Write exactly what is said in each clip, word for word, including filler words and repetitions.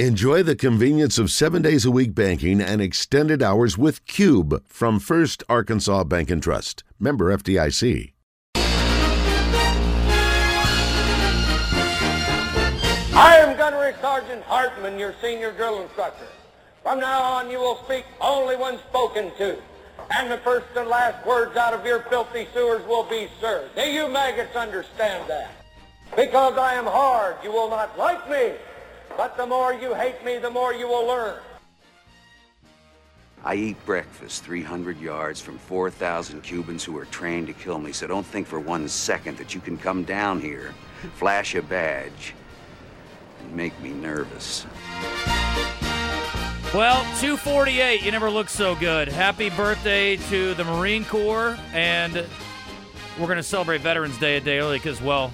Enjoy the convenience of seven days a week banking and extended hours with Cube from First Arkansas Bank and Trust. Member F D I C. I am Gunnery Sergeant Hartman, your senior drill instructor. From now on, you will speak only when spoken to. And the first and last words out of your filthy sewers will be, sir. Do you maggots understand that? Because I am hard, you will not like me. But the more you hate me, the more you will learn. I eat breakfast three hundred yards from four thousand Cubans who are trained to kill me, so don't think for one second that you can come down here, flash a badge, and make me nervous. Well, two forty-eight, you never look so good. Happy birthday to the Marine Corps, and we're going to celebrate Veterans Day a day early because, well,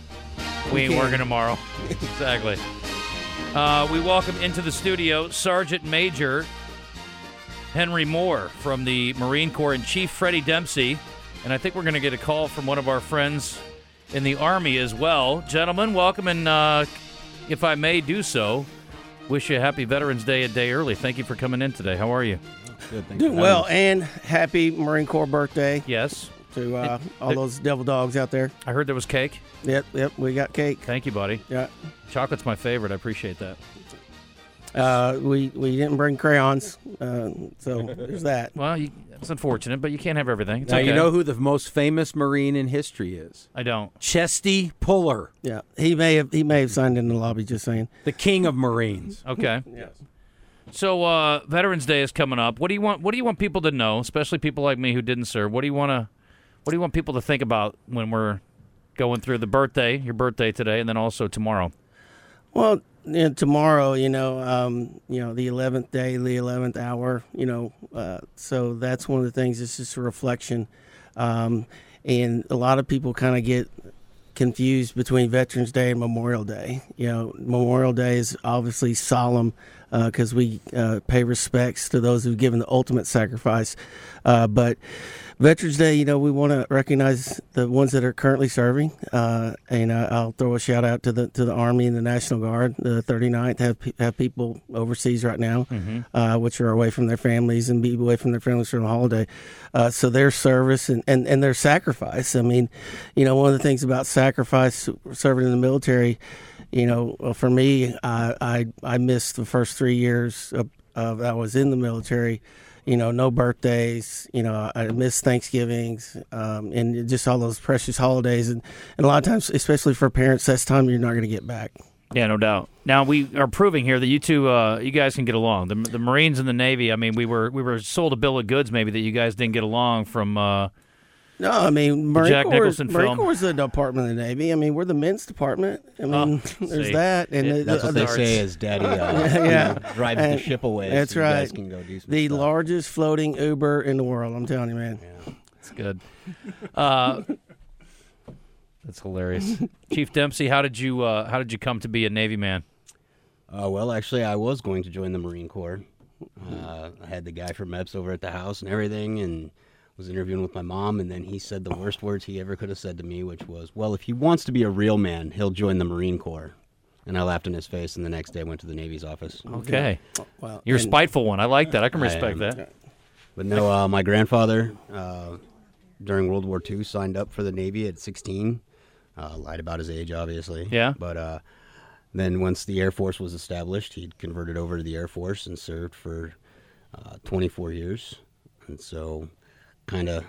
we ain't working tomorrow. Exactly. Uh, we welcome into the studio Sergeant Major Henry Moore from the Marine Corps and Chief Freddie Dempsey. And I think we're going to get a call from one of our friends in the Army as well. Gentlemen, welcome, and uh, if I may do so, wish you a happy Veterans Day a day early. Thank you for coming in today. How are you? Good, thank you. Doing well, and happy Marine Corps birthday. Yes. To uh, all those devil dogs out there. I heard there was cake. Yep, yep, we got cake. Thank you, buddy. Yeah, chocolate's my favorite. I appreciate that. Uh, we we didn't bring crayons, uh, so there's that. Well, you, it's unfortunate, but you can't have everything. It's now, okay. You know who the most famous Marine in history is? I don't. Chesty Puller. Yeah, he may have he may have signed in the lobby. Just saying. The king of Marines. Okay. Yes. So uh, Veterans Day is coming up. What do you want? What do you want people to know, especially people like me who didn't serve? What do you want to? What do you want people to think about when we're going through the birthday, your birthday today, and then also tomorrow? Well, you know, tomorrow, you know, um, you know, the eleventh day, the eleventh hour, you know, uh, so that's one of the things. It's just a reflection, um, and a lot of people kind of get confused between Veterans Day and Memorial Day. You know, Memorial Day is obviously solemn because uh, we uh, pay respects to those who've given the ultimate sacrifice, uh, but Veterans Day, you know, we want to recognize the ones that are currently serving, uh, and I, I'll throw a shout out to the to the Army and the National Guard. The thirty-ninth have have people overseas right now, mm-hmm. uh, which are away from their families and be away from their families for the holiday. Uh, so their service and, and, and their sacrifice. I mean, you know, one of the things about sacrifice serving in the military, you know, for me, I I, I missed the first three years of, of I was in the military. You know, no birthdays, you know, I miss Thanksgivings, um, and just all those precious holidays. And, and a lot of times, especially for parents, that's time you're not going to get back. Yeah, no doubt. Now, we are proving here that you two, uh, you guys can get along. The, the Marines and the Navy, I mean, we were we were sold a bill of goods maybe that you guys didn't get along from... Uh No, I mean, Marine Jack Corps, Nicholson Marine film. Corps is the Department of the Navy. I mean, we're the men's department. I mean, oh, there's see. that. And it, the, that's the, what the they arts. say is daddy uh, yeah, yeah. You know, drives and the ship away. That's so right. You guys can go do some the stuff. Largest floating Uber in the world, I'm telling you, man. Yeah, it's good. Uh, that's hilarious. Chief Dempsey, how did you uh, how did you come to be a Navy man? Uh, well, actually, I was going to join the Marine Corps. Uh, I had the guy from M E P S over at the house and everything, and... was interviewing with my mom, and then he said the worst words he ever could have said to me, which was, well, if he wants to be a real man, he'll join the Marine Corps. And I laughed in his face, and the next day I went to the Navy's office. Okay. Oh, well, You're a spiteful one. I like that. I can respect I, um, that. But no, uh, my grandfather, uh, during World War Two, signed up for the Navy at sixteen. Uh, lied about his age, obviously. Yeah. But uh, then once the Air Force was established, he converted over to the Air Force and served for uh, twenty-four years. And so... kind of,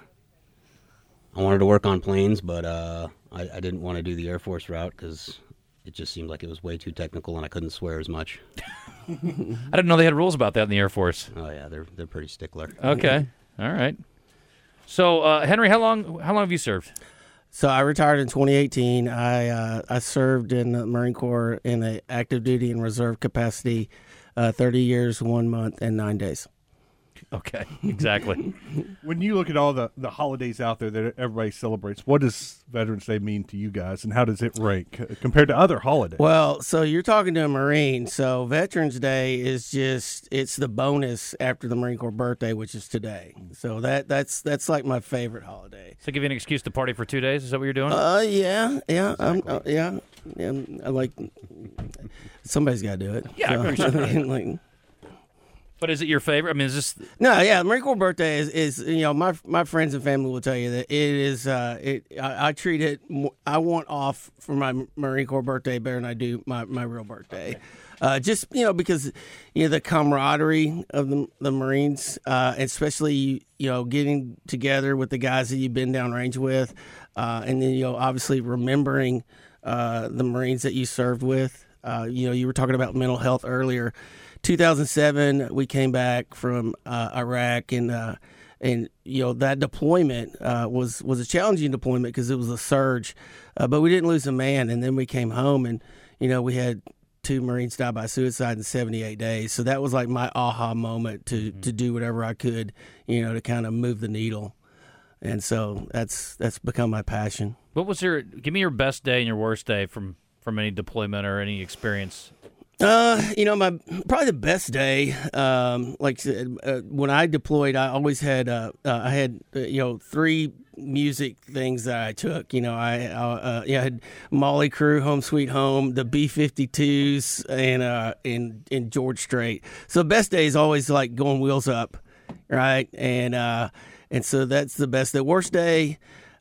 I wanted to work on planes, but uh, I, I didn't want to do the Air Force route because it just seemed like it was way too technical and I couldn't swear as much. I didn't know they had rules about that in the Air Force. Oh yeah, they're they're pretty stickler. Okay, all right. So uh, Henry, how long how long have you served? So I retired in twenty eighteen. I uh, I served in the Marine Corps in an active duty and reserve capacity, uh, thirty years, one month, and nine days. Okay, exactly. When you look at all the, the holidays out there that everybody celebrates, what does Veterans Day mean to you guys, and how does it rank compared to other holidays? Well, so you're talking to a Marine, so Veterans Day is just, it's the bonus after the Marine Corps birthday, which is today. So that that's that's like my favorite holiday. So give you an excuse to party for two days? Is that what you're doing? Uh, yeah, yeah, exactly. uh, yeah, yeah. I like, somebody's got to do it. Yeah, so, I appreciate I mean, like, but is it your favorite? I mean, is this... No, yeah, Marine Corps birthday is, is you know, my my friends and family will tell you that it is, uh, it. I, I treat it, I want off for my Marine Corps birthday better than I do my, my real birthday. Okay. Uh, just, you know, because, you know, the camaraderie of the, the Marines, uh, especially, you know, getting together with the guys that you've been downrange with, uh, and then, you know, obviously remembering uh, the Marines that you served with. Uh, you know, you were talking about mental health earlier. two thousand seven, we came back from uh, Iraq, and uh, and you know that deployment uh, was was a challenging deployment because it was a surge, uh, but we didn't lose a man. And then we came home, and you know we had two Marines die by suicide in seventy-eight days. So that was like my aha moment to mm-hmm. to do whatever I could, you know, to kind of move the needle. And so that's that's become my passion. What was your? Give me your best day and your worst day from from any deployment or any experience. Uh, you know, my probably the best day. Um, like uh, when I deployed, I always had uh, uh I had uh, you know three music things that I took. You know, I uh, yeah I had Molly Crew, Home Sweet Home, the B fifty-twos, and uh and and George Strait. So best day is always like going wheels up, right? And uh and so that's the best. The worst day,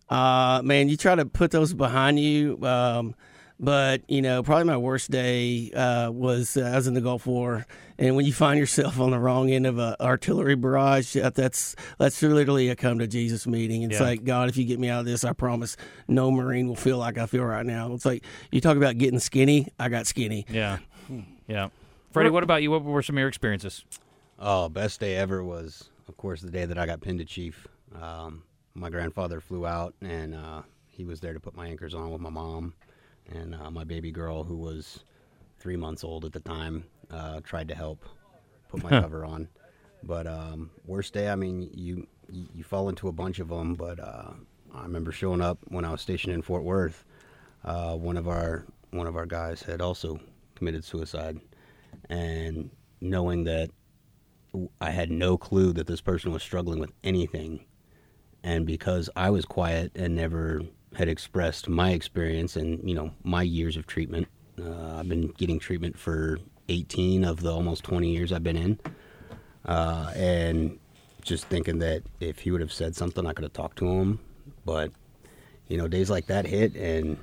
uh man, you try to put those behind you. Um, But, you know, probably my worst day uh, was uh, I was in the Gulf War. And when you find yourself on the wrong end of an artillery barrage, that's that's literally a come to Jesus meeting. It's yeah. like, God, if you get me out of this, I promise no Marine will feel like I feel right now. It's like you talk about getting skinny. I got skinny. Yeah. Yeah. Freddie, what about you? What were some of your experiences? Oh, best day ever was, of course, the day that I got pinned to Chief. Um, my grandfather flew out, and uh, he was there to put my anchors on with my mom. And uh, my baby girl, who was three months old at the time, uh, tried to help put my cover on. But um, worst day, I mean, you you fall into a bunch of them. But uh, I remember showing up when I was stationed in Fort Worth. Uh, one of our one of our guys had also committed suicide, and knowing that I had no clue that this person was struggling with anything, and because I was quiet and never had expressed my experience and, you know, my years of treatment. Uh, I've been getting treatment for eighteen of the almost twenty years I've been in. Uh, and just thinking that if he would have said something, I could have talked to him. But, you know, days like that hit and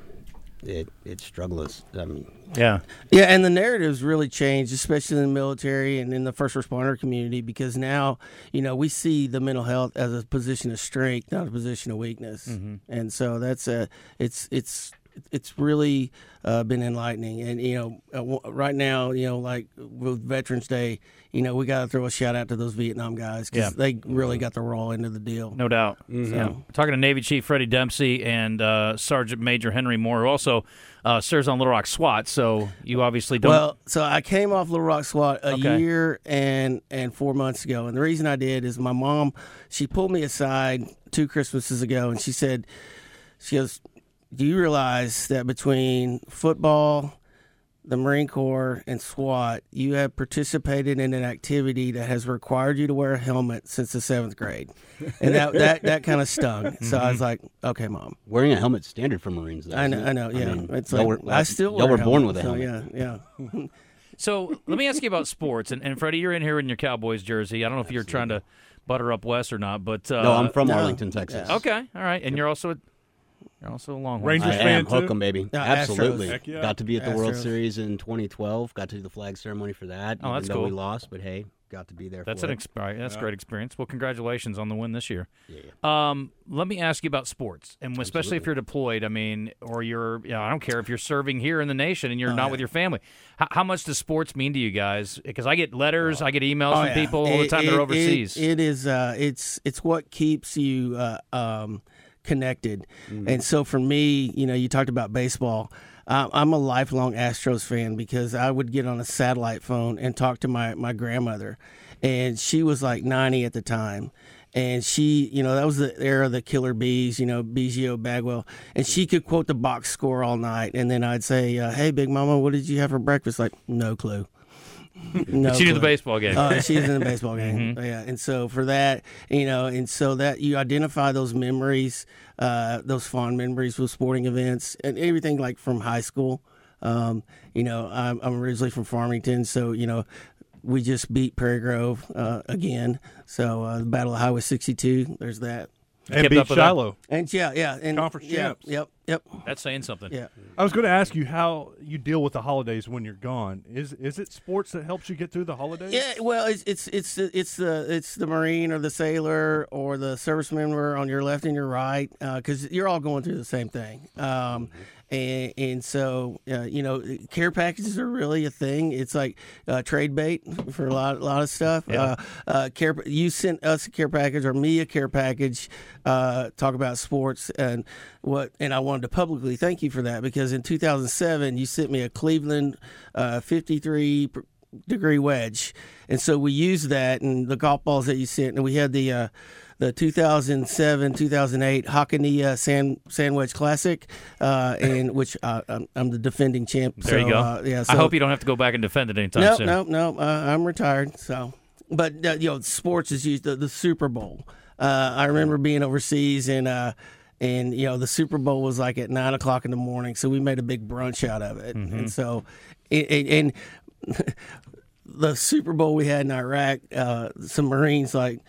it it struggles. I mean, yeah. Yeah, and the narrative's really changed, especially in the military and in the first responder community, because now, you know, we see the mental health as a position of strength, not a position of weakness. Mm-hmm. And so that's a it's it's it's really uh, been enlightening. And, you know, right now, you know, like with Veterans Day, you know, we got to throw a shout out to those Vietnam guys because yeah. they really got the raw end of the deal. No doubt. Mm-hmm. So. We're talking to Navy Chief Freddie Dempsey and uh, Sergeant Major Henry Moore, who also uh, serves on Little Rock SWAT. So you obviously don't. Well, so I came off Little Rock SWAT a okay. year and, and four months ago. And the reason I did is my mom, she pulled me aside two Christmases ago and she said, she goes, do you realize that between football, the Marine Corps, and SWAT, you have participated in an activity that has required you to wear a helmet since the seventh grade? And that that, that kind of stung. So I was like, okay, Mom. Wearing a helmet's standard for Marines, though. I know, I know, yeah. I mean, it's like, were, I still wear a helmet. Y'all were born with a helmet. So, yeah, yeah. So let me ask you about sports. And, and Freddie, you're in here in your Cowboys jersey. I don't know if Absolutely. You're trying to butter up Wes or not, but... Uh, no, I'm from no. Arlington, Texas. Yeah. Okay, all right. And you're also... A, You're also a long Rangers I fan am. Hook 'em, baby. No, Absolutely. Yeah. Got to be at the Astros. World Series in twenty twvelve. Got to do the flag ceremony for that. Oh, that's cool. We lost, but hey, got to be there that's for an it. Exp- that's a yeah. great experience. Well, congratulations on the win this year. Yeah, yeah. Um, let me ask you about sports, and especially Absolutely. If you're deployed, I mean, or you're, you know, I don't care if you're serving here in the nation and you're oh, not yeah. with your family. H- how much does sports mean to you guys? Because I get letters, oh. I get emails oh, from yeah. people it, all the time it, that are overseas. It, it is, uh, it's, it's what keeps you, uh, um, connected. Mm. And so for me, you know, you talked about baseball. uh, I'm a lifelong Astros fan because I would get on a satellite phone and talk to my, my grandmother, and she was like ninety at the time. And she, you know, that was the era of the Killer Bees, you know, Biggio, Bagwell. And she could quote the box score all night. And then I'd say, uh, hey, Big Mama, what did you have for breakfast? Like, no clue. No she clue. Did the baseball game. Uh, she was in the baseball game. Mm-hmm. Yeah. And so for that, you know, and so that you identify those memories, uh, those fond memories with sporting events and everything like from high school. Um, you know, I'm, I'm originally from Farmington. So, you know, we just beat Prairie Grove uh, again. So uh, the Battle of Highway sixty-two, there's that. And kept beat up Shiloh. That. And yeah, yeah. And conference yeah, champs. Yep, yep. That's saying something. Yeah. I was going to ask you how you deal with the holidays when you're gone. Is is it sports that helps you get through the holidays? Yeah. Well, it's it's it's it's the it's the Marine or the sailor or the service member on your left and your right because uh, you're all going through the same thing. Um, and and so uh, you know, care packages are really a thing. It's like uh, trade bait for a lot a lot of stuff. Yeah. Uh, uh, care. You sent us a care package or me a care package. Uh, talk about sports and what, and I wanted to publicly thank you for that because in two thousand seven you sent me a Cleveland uh, fifty-three degree wedge, and so we used that and the golf balls that you sent, and we had the uh, the two thousand seven two thousand eight Hockania Sand Sandwich Classic, uh, and which uh, I'm, I'm the defending champ. There so, you go. Uh, yeah, so, I hope you don't have to go back and defend it anytime no, soon. No, no, no. Uh, I'm retired, so but uh, you know, sports is used the, the Super Bowl. Uh, I remember being overseas, and uh, and you know the Super Bowl was like at nine o'clock in the morning, so we made a big brunch out of it. Mm-hmm. And so, and, and the Super Bowl we had in Iraq, uh, some Marines like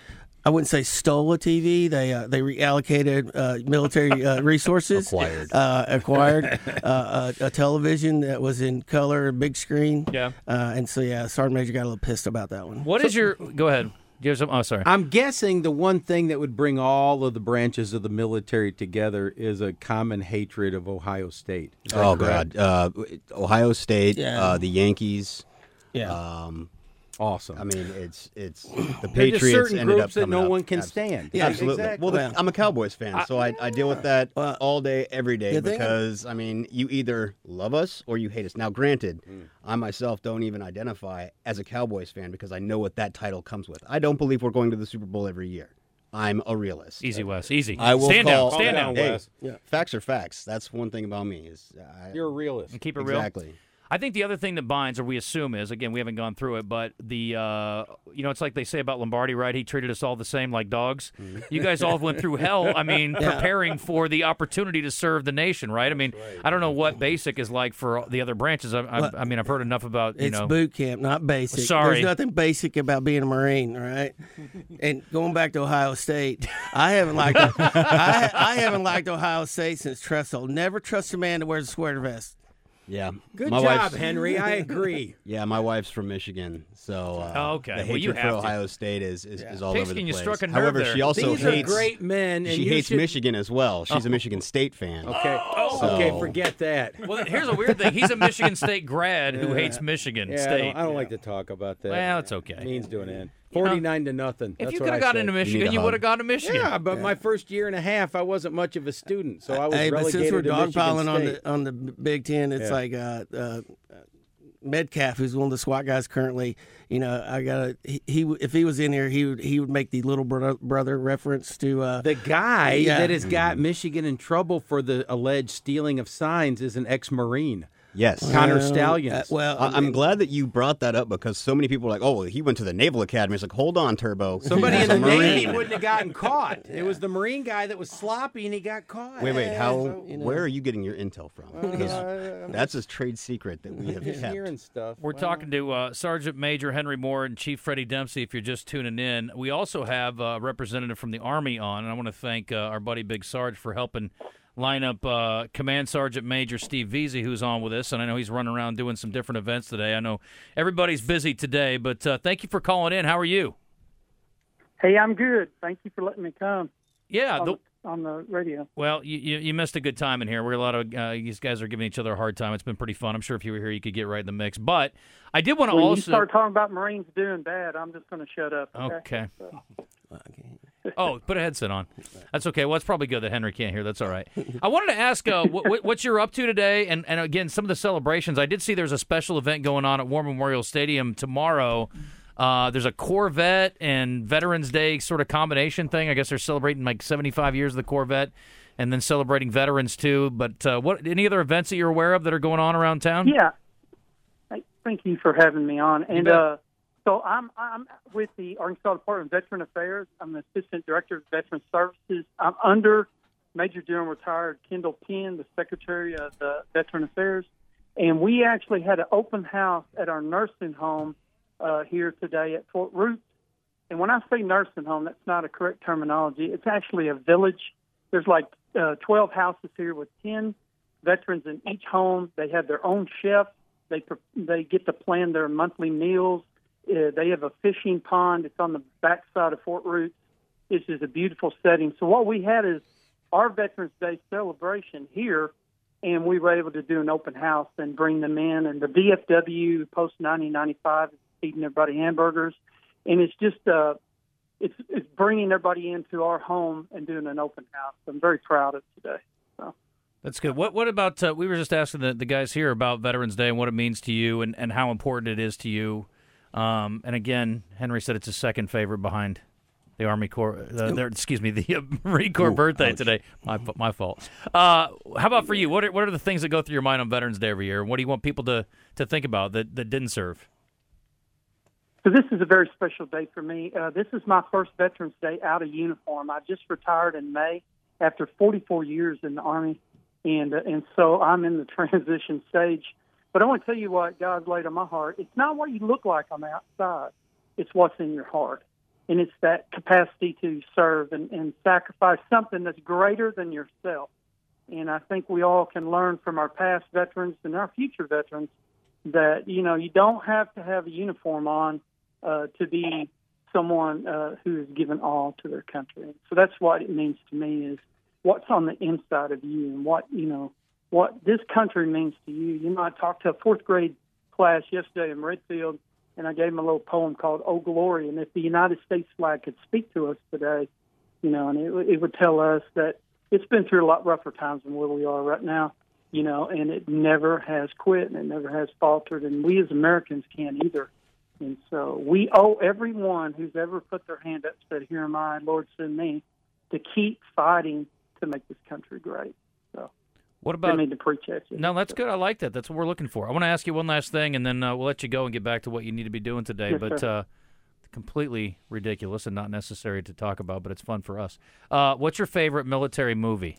I wouldn't say stole a T V. They uh, they reallocated uh, military uh, resources, acquired uh, acquired uh, a, a television that was in color, big screen. Yeah, uh, and so yeah, Sergeant Major got a little pissed about that one. What so, is your? Go ahead. Oh, sorry. I'm guessing the one thing that would bring all of the branches of the military together is a common hatred of Ohio State. Oh, correct? God. Uh, Ohio State, yeah. uh, the Yankees. Yeah. Um, awesome. I mean, it's it's the Patriots ended up coming up. There's certain groups that no one can stand. Yeah, absolutely. Exactly. Well, I'm a Cowboys fan, I, so I, I deal with that uh, all day, every day, because, I mean, you either love us or you hate us. Now, granted, mm. I myself don't even identify as a Cowboys fan because I know what that title comes with. I don't believe we're going to the Super Bowl every year. I'm a realist. Easy, Wes. Easy. I will stand call, down. Stand down, hey, Wes. Yeah. Facts are facts. That's one thing about me. Is I, You're a realist. And keep it exactly. real. Exactly. I think the other thing that binds, or we assume is, again, we haven't gone through it, but the, uh, you know, it's like they say about Lombardi, right? He treated us all the same, like dogs. Mm. You guys all went through hell, I mean, yeah. preparing for the opportunity to serve the nation, right? I mean, right. I don't know what basic is like for the other branches. I, I, well, I mean, I've heard enough about, you it's know. It's boot camp, not basic. Sorry. There's nothing basic about being a Marine, right? And going back to Ohio State, I haven't liked I, I haven't liked Ohio State since Trestle. Never trust a man that wears a sweater vest. Yeah, good my job, Henry. I agree. Yeah, my wife's from Michigan, so uh, oh, okay. the hatred well, you have for Ohio to. State is is, yeah. is all Tasting over the you place. Struck a nerve However, there. She also These hates are great men. And she you hates should... Michigan as well. She's oh. a Michigan State fan. Okay, oh. so. okay, forget that. Well, here's a weird thing. He's a Michigan State grad who yeah. hates Michigan yeah, State. I don't, I don't yeah. like to talk about that. Well, it's okay. It means doing it. forty-nine to nothing. If That's you could have got into Michigan, you, you would have gone to Michigan. Yeah, but yeah. my first year and a half, I wasn't much of a student, so I was hey, relegated to Michigan State. Hey, but since we're dogpiling on the, on the Big Ten, it's yeah. like uh, uh, Metcalf, who's one of the SWAT guys currently. You know, I got he, he if he was in here, he would he would make the little bro- brother reference to uh, the guy yeah. that has got Michigan in trouble for the alleged stealing of signs is an ex-Marine. Yes. Connor Stallions. Uh, well, I, I'm glad that you brought that up because so many people are like, oh, well, he went to the Naval Academy. It's like, hold on, Turbo. Somebody in the Navy wouldn't have gotten caught. It was the Marine guy that was sloppy and he got caught. Wait, wait, how? So, you know, where are you getting your intel from? Uh, that's a trade secret that we have kept. Hearing stuff. We're wow. talking to uh, Sergeant Major Henry Moore and Chief Freddie Dempsey if you're just tuning in. We also have a representative from the Army on, and I want to thank uh, our buddy Big Sarge for helping line up uh, Command Sergeant Major Steve Veazey, who's on with us, and I know he's running around doing some different events today. I know everybody's busy today, but uh, thank you for calling in. How are you? Hey, I'm good. Thank you for letting me come. Yeah, on the, on the radio. Well, you, you you missed a good time in here. We're a lot of uh, these guys are giving each other a hard time. It's been pretty fun. I'm sure if you were here, you could get right in the mix. But I did want to also you start talking about Marines doing bad. I'm just going to shut up. Okay. okay. So. Oh, put a headset on. That's okay. Well, it's probably good that Henry can't hear. That's all right. I wanted to ask uh, what, what you're up to today, and, and again, some of the celebrations. I did see there's a special event going on at War Memorial Stadium tomorrow. Uh, there's a Corvette and Veterans Day sort of combination thing. I guess they're celebrating like seventy-five years of the Corvette and then celebrating veterans too. But uh, what any other events that you're aware of that are going on around town? Yeah. Thank you for having me on. And uh, so I'm I'm with the Arkansas Department of Veteran Affairs. I'm the Assistant Director of Veteran Services. I'm under Major General Retired Kendall Penn, the Secretary of the Veteran Affairs. And we actually had an open house at our nursing home uh, here today at Fort Roots. And when I say nursing home, that's not a correct terminology. It's actually a village. There's like uh, twelve houses here with ten veterans in each home. They have their own chef. They they get to plan their monthly meals. Uh, they have a fishing pond. It's on the backside of Fort Roots. This is a beautiful setting. So what we had is our Veterans Day celebration here, and we were able to do an open house and bring them in. And the V F W Post nineteen ninety-five is feeding everybody hamburgers. And it's just uh, it's, it's bringing everybody into our home and doing an open house. I'm very proud of today. So. That's good. What What about, uh, we were just asking the, the guys here about Veterans Day and what it means to you and, and how important it is to you. Um, and again, Henry said it's his second favorite behind the Army Corps, uh, their, excuse me, the uh, Marine Corps Ooh, birthday ouch. today. My my fault. Uh, how about for you? What are, what are the things that go through your mind on Veterans Day every year? What do you want people to, to think about that, that didn't serve? So this is a very special day for me. Uh, this is my first Veterans Day out of uniform. I just retired in May after forty-four years in the Army. And uh, and so I'm in the transition stage. But I want to tell you what God laid on my heart. It's not what you look like on the outside. It's what's in your heart. And it's that capacity to serve and, and sacrifice something that's greater than yourself. And I think we all can learn from our past veterans and our future veterans that, you know, you don't have to have a uniform on uh, to be someone uh, who has given all to their country. So that's what it means to me is, what's on the inside of you and what, you know, what this country means to you. You know, I talked to a fourth grade class yesterday in Redfield, and I gave them a little poem called "Oh Glory." And if the United States flag could speak to us today, you know, and it, it would tell us that it's been through a lot rougher times than where we are right now, you know, and it never has quit and it never has faltered. And we as Americans can't either. And so we owe everyone who's ever put their hand up and said, "Here am I, Lord, send me," to keep fighting to make this country great. So what about need to preach at you. No, that's good. I like that. That's what we're looking for. I want to ask you one last thing, and then uh, we'll let you go and get back to what you need to be doing today. Yes, but uh, completely ridiculous and not necessary to talk about, but it's fun for us. Uh, what's your favorite military movie?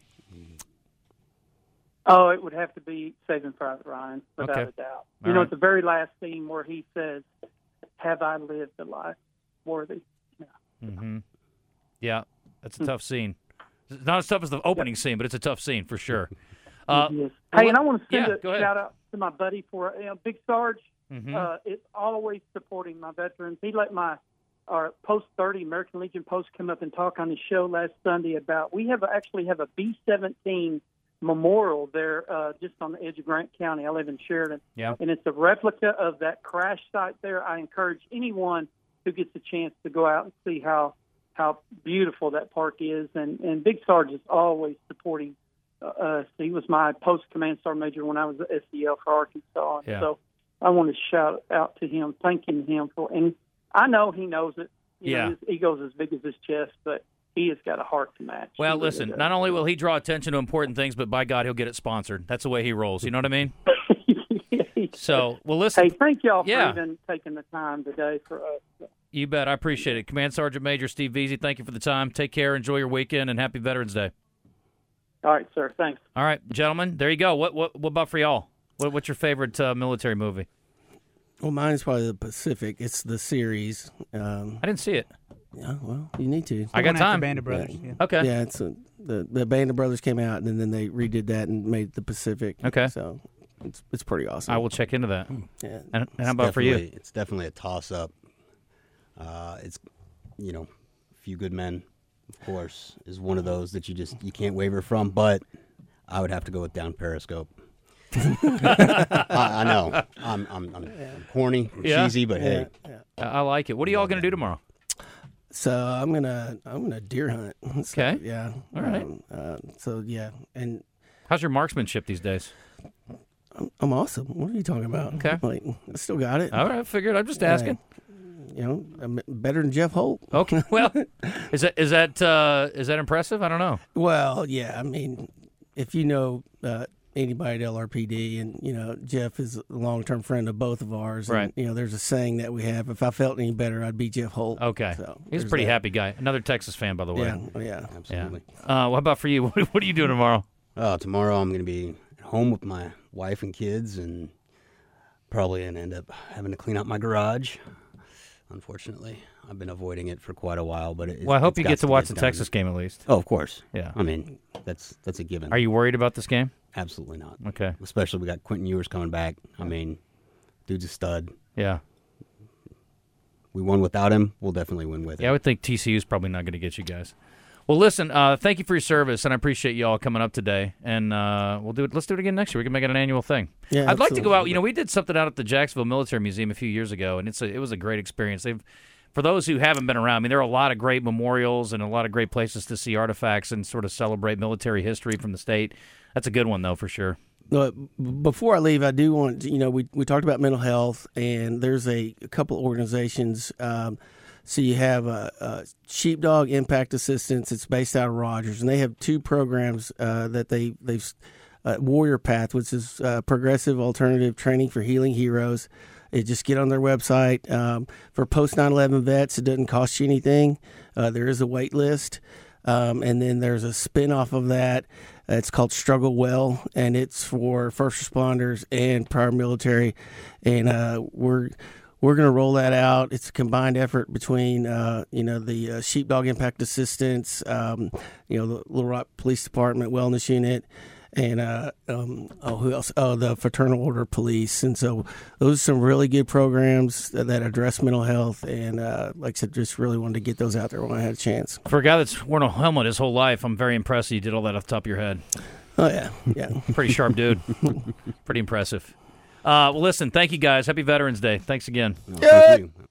Oh, it would have to be Saving Private Ryan, without okay. a doubt. You All know, right. It's the very last scene where he says, "Have I lived a life worthy?" Yeah, mm-hmm. yeah that's a mm-hmm. tough scene. It's not as tough as the opening yep. scene, but it's a tough scene for sure. Uh, yes. Hey, and I want to send yeah, a shout-out to my buddy for you know, Big Sarge. Mm-hmm. Uh, it's always supporting my veterans. He let my our Post thirty American Legion Post come up and talk on his show last Sunday about we have actually have a B seventeen memorial there uh, just on the edge of Grant County. I live in Sheridan. Yeah. And it's a replica of that crash site there. I encourage anyone who gets a chance to go out and see how how beautiful that park is, and, and Big Sarge is always supporting uh, us. He was my post-command sergeant major when I was at S E L for Arkansas, and yeah. so I want to shout out to him, thanking him for, and I know he knows it. You yeah. know, his ego's as big as his chest, but he has got a heart to match. Well, he listen, not only will he draw attention to important things, but by God, he'll get it sponsored. That's the way he rolls, you know what I mean? So, well, listen. Hey, thank y'all yeah. for even taking the time today for us. You bet. I appreciate it. Command Sergeant Major Steve Veazey, thank you for the time. Take care. Enjoy your weekend, and happy Veterans Day. All right, sir. Thanks. All right, gentlemen. There you go. What what, what about for y'all? What, what's your favorite uh, military movie? Well, mine is probably The Pacific. It's the series. Um, I didn't see it. Yeah, well, you need to. I got time. Band of Brothers. Yeah. Yeah. Okay. Yeah, it's a, the the Band of Brothers came out, and then they redid that and made The Pacific. Okay. So it's it's pretty awesome. I will check into that. Yeah. And, and how about for you? It's definitely a toss-up. Uh, it's, you know, A Few Good Men, of course, is one of those that you just, you can't waver from, but I would have to go with Down Periscope. I, I know. I'm, I'm, I'm, I'm corny, yeah. cheesy, but yeah. hey. Yeah. I like it. What are y'all going to do tomorrow? So I'm gonna I'm gonna deer hunt. So, okay. Yeah. All right. Um, uh, so yeah, and how's your marksmanship these days? I'm, I'm awesome. What are you talking about? Okay. Like, I still got it. All right. I figured. I'm just asking. Like, you know, I'm better than Jeff Holt. Okay. Well, is that is that uh, is that impressive? I don't know. Well, yeah. I mean, if you know. Uh, anybody at L R P D, and you know Jeff is a long-term friend of both of ours, and, right, you know there's a saying that we have: if I felt any better, I'd be Jeff Holt. Okay. So, he's a pretty that. happy guy, another Texas fan, by the way. Yeah, yeah, absolutely. Yeah. Uh, what about for you? What are you doing tomorrow? Uh, tomorrow I'm going to be at home with my wife and kids, and probably going to end up having to clean out my garage. Unfortunately, I've been avoiding it for quite a while, but it, well, I hope you get to, to watch the done. Texas game at least. Oh, of course. Yeah, I mean that's that's a given. Are you worried about this game? Absolutely not. Okay. Especially we got Quentin Ewers coming back. I mean, dude's a stud. Yeah. We won without him. We'll definitely win with him. Yeah, I would think T C U's probably not going to get you guys. Well, listen, uh, thank you for your service, and I appreciate you all coming up today. And uh, we'll do it. Let's do it again next year. We can make it an annual thing. Yeah, I'd absolutely. like to go out. You know, we did something out at the Jacksonville Military Museum a few years ago, and it's a, it was a great experience. They've, for those who haven't been around, I mean, there are a lot of great memorials and a lot of great places to see artifacts and sort of celebrate military history from the state. That's a good one, though, for sure. But before I leave, I do want to, you know, we, we talked about mental health, and there's a, a couple organizations. Um, So you have a, a Sheepdog Impact Assistance. It's based out of Rogers, and they have two programs uh, that they they've uh, Warrior Path, which is uh, progressive alternative training for healing heroes. It just get on their website um, for post nine eleven vets. It doesn't cost you anything. Uh, there is a wait list, um, and then there's a spin-off of that. It's called Struggle Well, and it's for first responders and prior military, and uh, we're. We're going to roll that out. It's a combined effort between, uh, you know, the uh, Sheepdog Impact Assistance, um, you know, the Little Rock Police Department Wellness Unit, and uh, um, oh, who else? Oh, the Fraternal Order Police. And so those are some really good programs that, that address mental health. And uh, like I said, just really wanted to get those out there when I had a chance. For a guy that's worn a helmet his whole life, I'm very impressed that you did all that off the top of your head. Oh, yeah. Yeah. Pretty sharp dude. Pretty impressive. Uh, well, listen, thank you guys. Happy Veterans Day. Thanks again. No, thank you.